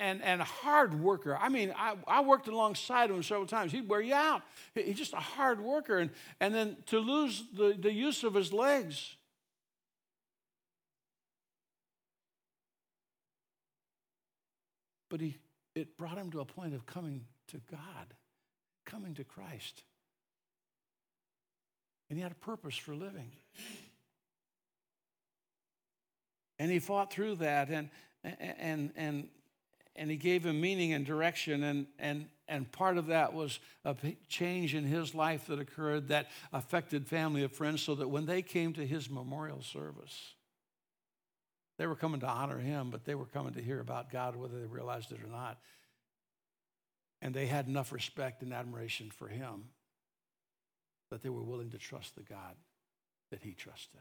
and and a hard worker. I mean, I, I worked alongside him several times. He'd wear you out. He's just a hard worker. And, and then to lose the, the use of his legs. But he, it brought him to a point of coming to God, coming to Christ. And he had a purpose for living. And he fought through that, and and and and he gave him meaning and direction, and and and part of that was a change in his life that occurred that affected family and friends, so that when they came to his memorial service, they were coming to honor him, but they were coming to hear about God, whether they realized it or not. And they had enough respect and admiration for him that they were willing to trust the God that he trusted.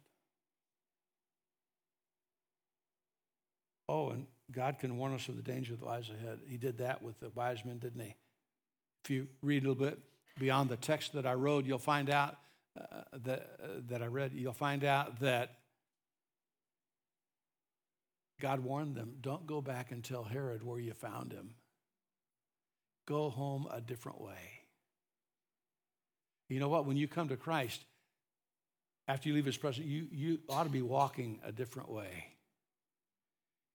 Oh, and God can warn us of the danger that lies ahead. He did that with the wise men, didn't he? If you read a little bit beyond the text that I wrote, you'll find out uh, that uh, that I read. You'll find out that God warned them, don't go back and tell Herod where you found him. Go home a different way. You know what? When you come to Christ, after you leave his presence, you, you ought to be walking a different way.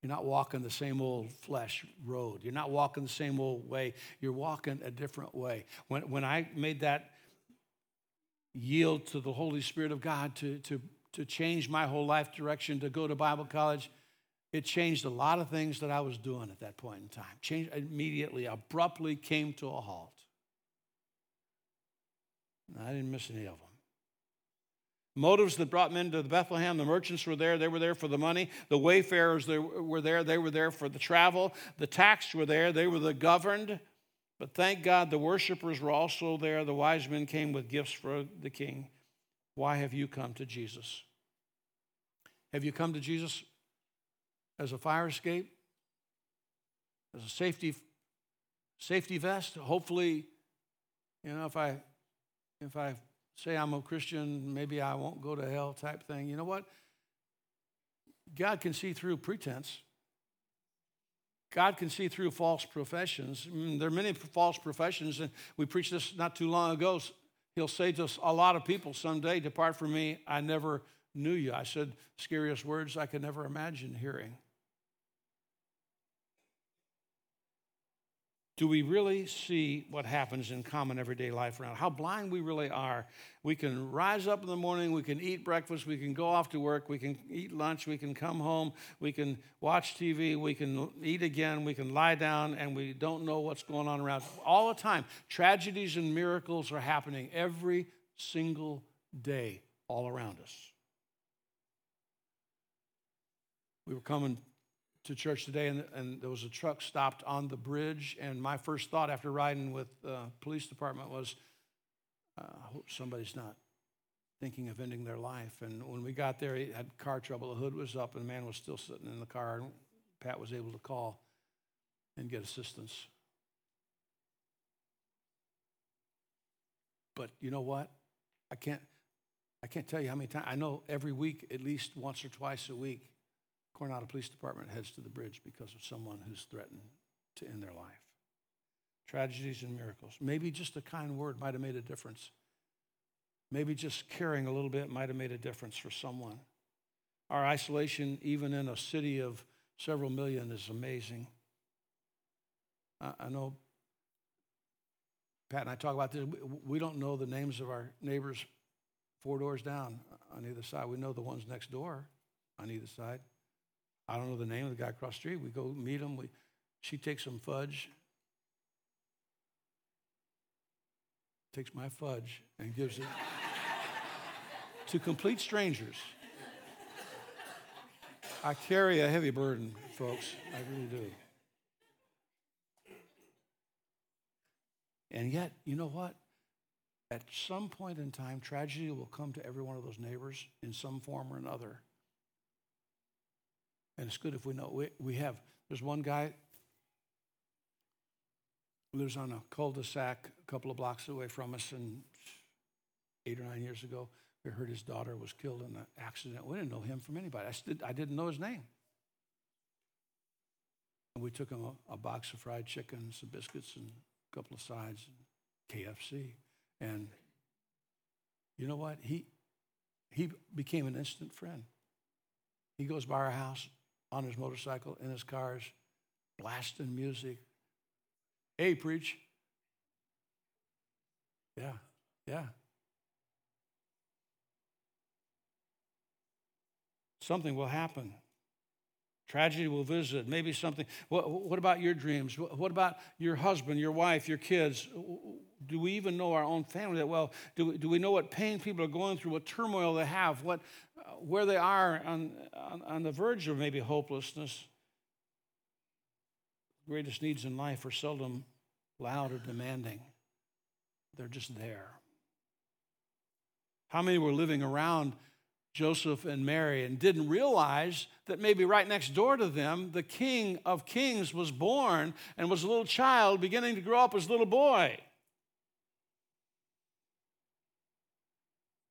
You're not walking the same old flesh road. You're not walking the same old way. You're walking a different way. When when I made that yield to the Holy Spirit of God to, to, to change my whole life direction, to go to Bible college, it changed a lot of things that I was doing at that point in time. Changed immediately, abruptly came to a halt. And I didn't miss any of them. Motives that brought men to Bethlehem, the merchants were there, they were there for the money. The wayfarers were there, they were there for the travel. The taxed were there, they were the governed. But thank God the worshipers were also there. The wise men came with gifts for the king. Why have you come to Jesus? Have you come to Jesus as a fire escape? As a safety safety vest? Hopefully, you know, if I if I... say I'm a Christian, maybe I won't go to hell type thing. You know what? God can see through pretense. God can see through false professions. I mean, there are many false professions, and we preached this not too long ago. He'll say to a lot of people someday, depart from me, I never knew you. I said scariest words I could never imagine hearing. Do we really see what happens in common everyday life around? How blind we really are. We can rise up in the morning, we can eat breakfast, we can go off to work, we can eat lunch, we can come home, we can watch T V, we can eat again, we can lie down, and we don't know what's going on around. All the time, tragedies and miracles are happening every single day all around us. We were coming to church today, and, and there was a truck stopped on the bridge, and my first thought after riding with the uh, police department was, uh, I hope somebody's not thinking of ending their life. And when we got there, he had car trouble. The hood was up, and the man was still sitting in the car, and Pat was able to call and get assistance. But you know what? I can't, I can't tell you how many times. I know every week, at least once or twice a week, Coronado Police Department heads to the bridge because of someone who's threatened to end their life. Tragedies and miracles. Maybe just a kind word might have made a difference. Maybe just caring a little bit might have made a difference for someone. Our isolation, even in a city of several million, is amazing. I, I know Pat and I talk about this. We, we don't know the names of our neighbors four doors down on either side. We know the ones next door on either side. I don't know the name of the guy across the street. We go meet him. We, she takes some fudge, takes my fudge and gives it to complete strangers. I carry a heavy burden, folks. I really do. And yet, you know what? At some point in time, tragedy will come to every one of those neighbors in some form or another. And it's good if we know. We, we have, there's one guy who lives on a cul-de-sac a couple of blocks away from us, and eight or nine years ago, we heard his daughter was killed in an accident. We didn't know him from anybody. I, stood, I didn't know his name. And we took him a, a box of fried chicken, some biscuits, and a couple of sides, K F C. And you know what? He he became an instant friend. He goes by our house on his motorcycle, in his cars, blasting music. Hey, preach. Yeah, yeah. Something will happen. Tragedy will visit. Maybe something. What, what about your dreams? What about your husband, your wife, your kids? Do we even know our own family that well? Do we, do we know what pain people are going through, what turmoil they have, what, where they are on, on, on the verge of maybe hopelessness? The greatest needs in life are seldom loud or demanding. They're just there. How many were living around Joseph and Mary and didn't realize that maybe right next door to them, the King of Kings was born and was a little child beginning to grow up as a little boy?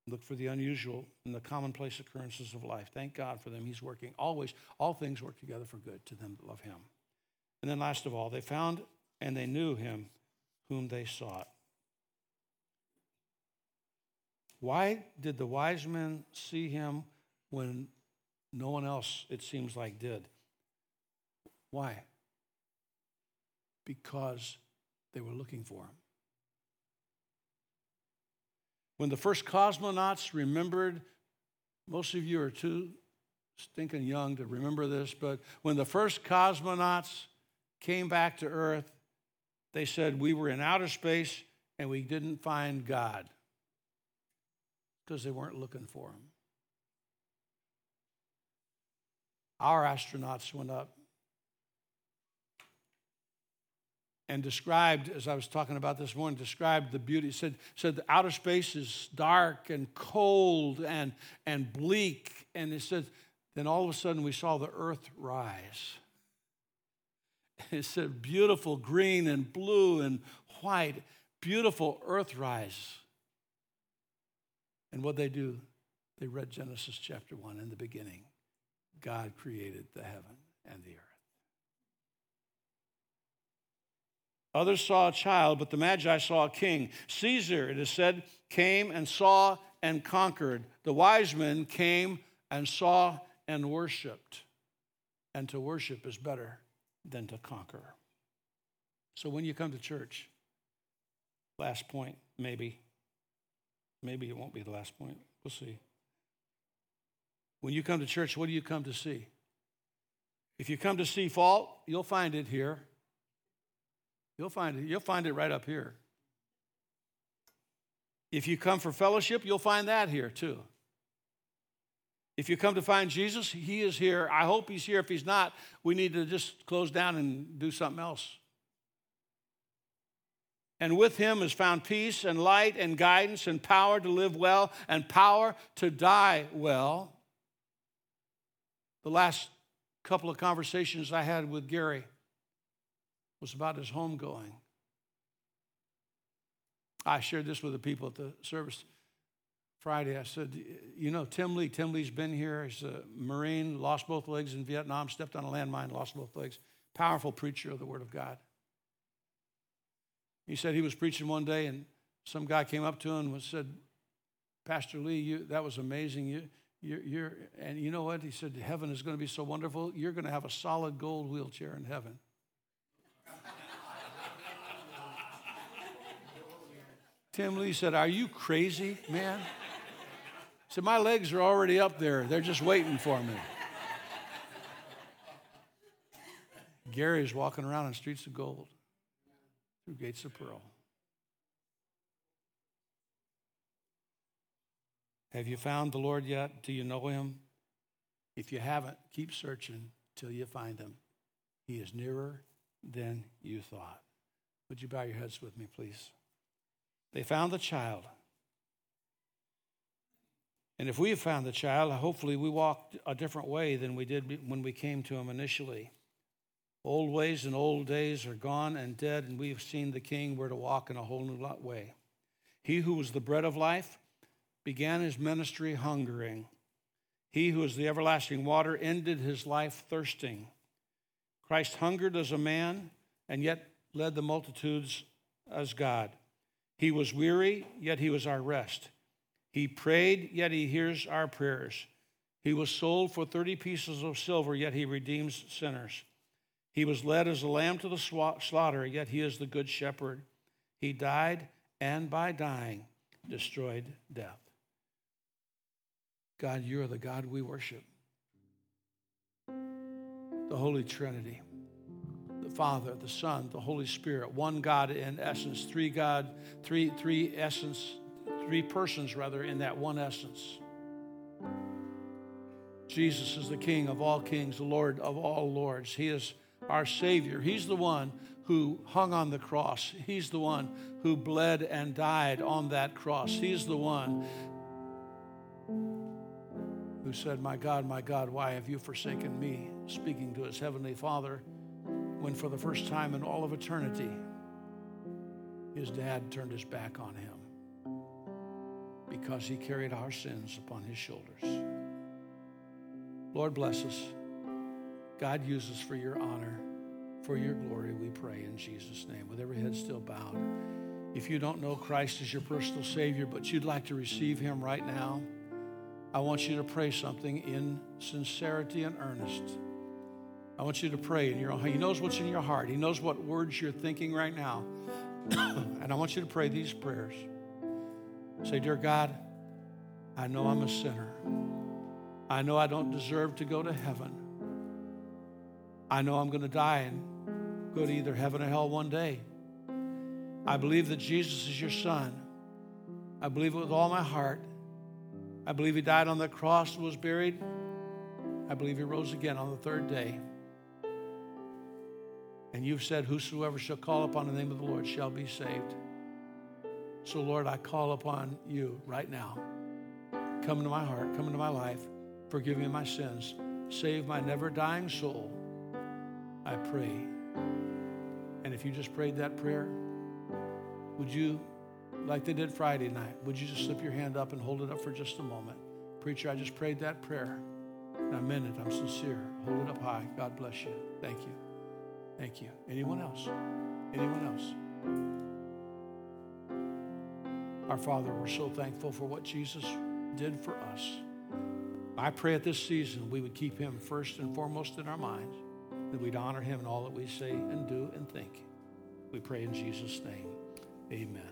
Look for the unusual and the commonplace occurrences of life. Thank God for them. He's working always. All things work together for good to them that love him. And then last of all, they found and they knew him whom they sought. Why did the wise men see him when no one else, it seems like, did? Why? Because they were looking for him. When the first cosmonauts remembered, most of you are too stinking young to remember this, but when the first cosmonauts came back to Earth, they said, we were in outer space and we didn't find God. Because they weren't looking for him. Our astronauts went up and described, as I was talking about this morning, described the beauty. Said, said the outer space is dark and cold and, and bleak. And it said, then all of a sudden we saw the earth rise. It said beautiful green and blue and white, beautiful earth rise. And what they do, they read Genesis chapter one. In the beginning, God created the heaven and the earth. Others saw a child, but the Magi saw a king. Caesar, it is said, came and saw and conquered. The wise men came and saw and worshiped. And to worship is better than to conquer. So when you come to church, last point, maybe. Maybe it won't be the last point. We'll see. When you come to church, what do you come to see? If you come to see fault, you'll find it here. You'll find it. You'll find it right up here. If you come for fellowship, you'll find that here too. If you come to find Jesus, he is here. I hope he's here. If he's not, we need to just close down and do something else. And with him is found peace and light and guidance and power to live well and power to die well. The last couple of conversations I had with Gary was about his homegoing. I shared this with the people at the service Friday. I said, you know, Tim Lee, Tim Lee's been here. He's a Marine, lost both legs in Vietnam, stepped on a landmine, lost both legs. Powerful preacher of the Word of God. He said he was preaching one day, and some guy came up to him and said, Pastor Lee, you, that was amazing. You, you, you're, and you know what? He said, heaven is going to be so wonderful, you're going to have a solid gold wheelchair in heaven. Tim Lee said, are you crazy, man? He said, my legs are already up there. They're just waiting for me. Gary's walking around on streets of gold. Through gates of pearl. Have you found the Lord yet? Do you know him? If you haven't, keep searching till you find him. He is nearer than you thought. Would you bow your heads with me, please? They found the child. And if we have found the child, hopefully we walked a different way than we did when we came to him initially. Old ways and old days are gone and dead, and we've seen the King. We're to walk in a whole new way. He who was the bread of life began his ministry hungering. He who is the everlasting water ended his life thirsting. Christ hungered as a man and yet led the multitudes as God. He was weary, yet he was our rest. He prayed, yet he hears our prayers. He was sold for thirty pieces of silver, yet he redeems sinners. He was led as a lamb to the slaughter, yet he is the good shepherd. He died, and by dying, destroyed death. God, you are the God we worship. The Holy Trinity, the Father, the Son, the Holy Spirit, one God in essence, three God, three three essence, three persons rather in that one essence. Jesus is the King of all kings, the Lord of all lords. He is our Savior. He's the one who hung on the cross. He's the one who bled and died on that cross. He's the one who said, "My God, my God, why have you forsaken me?" Speaking to his heavenly Father, when for the first time in all of eternity, his dad turned his back on him because he carried our sins upon his shoulders. Lord, bless us. God, use us for your honor, for your glory, we pray in Jesus' name. With every head still bowed. If you don't know Christ as your personal Savior, but you'd like to receive him right now, I want you to pray something in sincerity and earnest. I want you to pray in your own heart. He knows what's in your heart. He knows what words you're thinking right now. And I want you to pray these prayers. Say, "Dear God, I know I'm a sinner. I know I don't deserve to go to heaven. I know I'm going to die and go to either heaven or hell one day. I believe that Jesus is your Son. I believe it with all my heart. I believe he died on the cross and was buried. I believe he rose again on the third day. And you've said, whosoever shall call upon the name of the Lord shall be saved. So, Lord, I call upon you right now. Come into my heart. Come into my life. Forgive me my sins. Save my never-dying soul. I pray." And if you just prayed that prayer, would you, like they did Friday night, would you just slip your hand up and hold it up for just a moment? "Preacher, I just prayed that prayer, and I meant it. I'm sincere. Hold it up high. God bless you. Thank you. Thank you." Anyone else? Anyone else? Our Father, we're so thankful for what Jesus did for us. I pray at this season we would keep him first and foremost in our minds, that we'd honor him in all that we say and do and think. We pray in Jesus' name. Amen.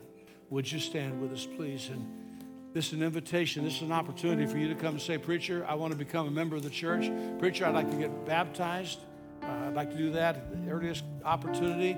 Would you stand with us, please? And this is an invitation. This is an opportunity for you to come and say, "Preacher, I want to become a member of the church. Preacher, I'd like to get baptized. Uh, I'd like to do that at the earliest opportunity."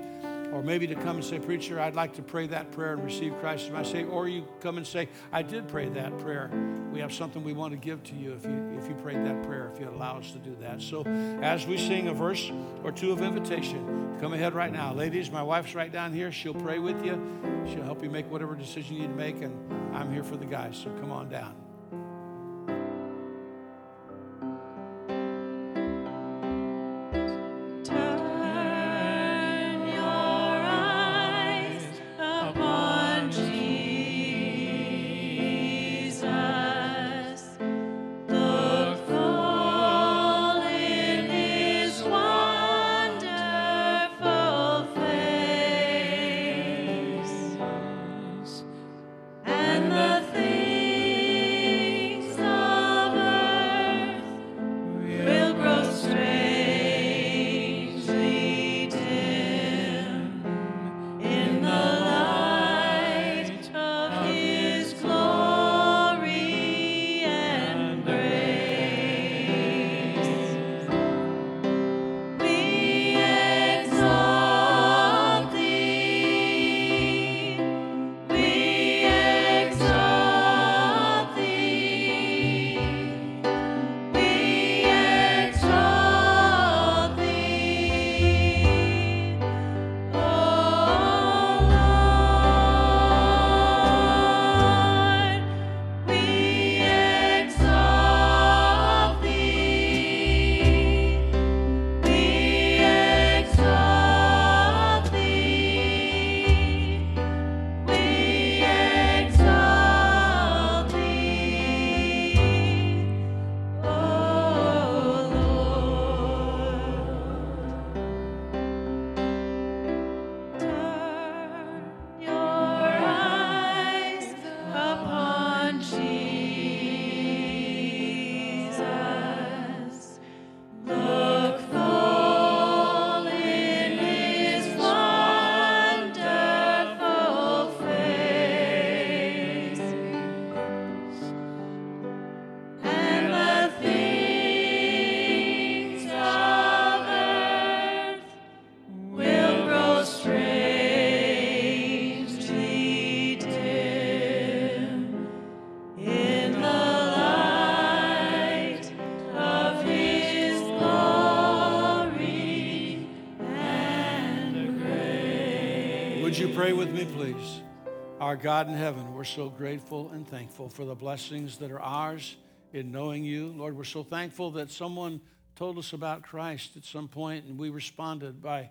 Or maybe to come and say, "Preacher, I'd like to pray that prayer and receive Christ as my Savior." Or you come and say, "I did pray that prayer." We have something we want to give to you if you if you prayed that prayer, if you allow us to do that. So as we sing a verse or two of invitation, come ahead right now. Ladies, my wife's right down here. She'll pray with you. She'll help you make whatever decision you need to make. And I'm here for the guys, so come on down. And the thing Would you pray with me, please? Our God in heaven, we're so grateful and thankful for the blessings that are ours in knowing you. Lord, we're so thankful that someone told us about Christ at some point, and we responded by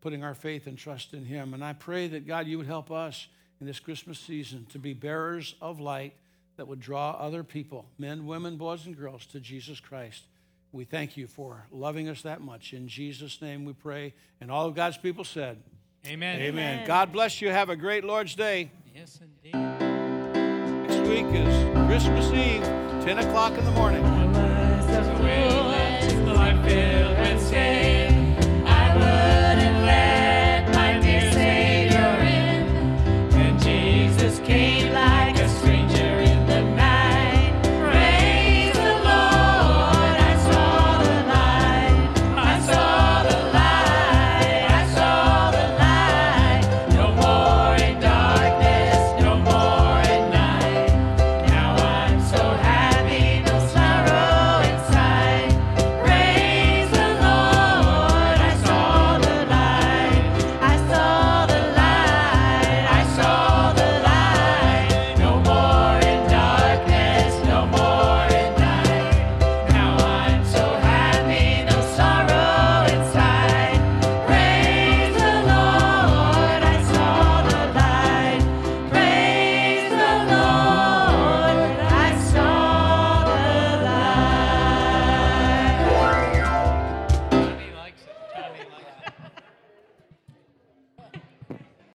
putting our faith and trust in him. And I pray that, God, you would help us in this Christmas season to be bearers of light that would draw other people, men, women, boys, and girls, to Jesus Christ. We thank you for loving us that much. In Jesus' name we pray. And all of God's people said, Amen. Amen. Amen. God bless you. Have a great Lord's Day. Yes, indeed. Next week is Christmas Eve, ten o'clock in the morning.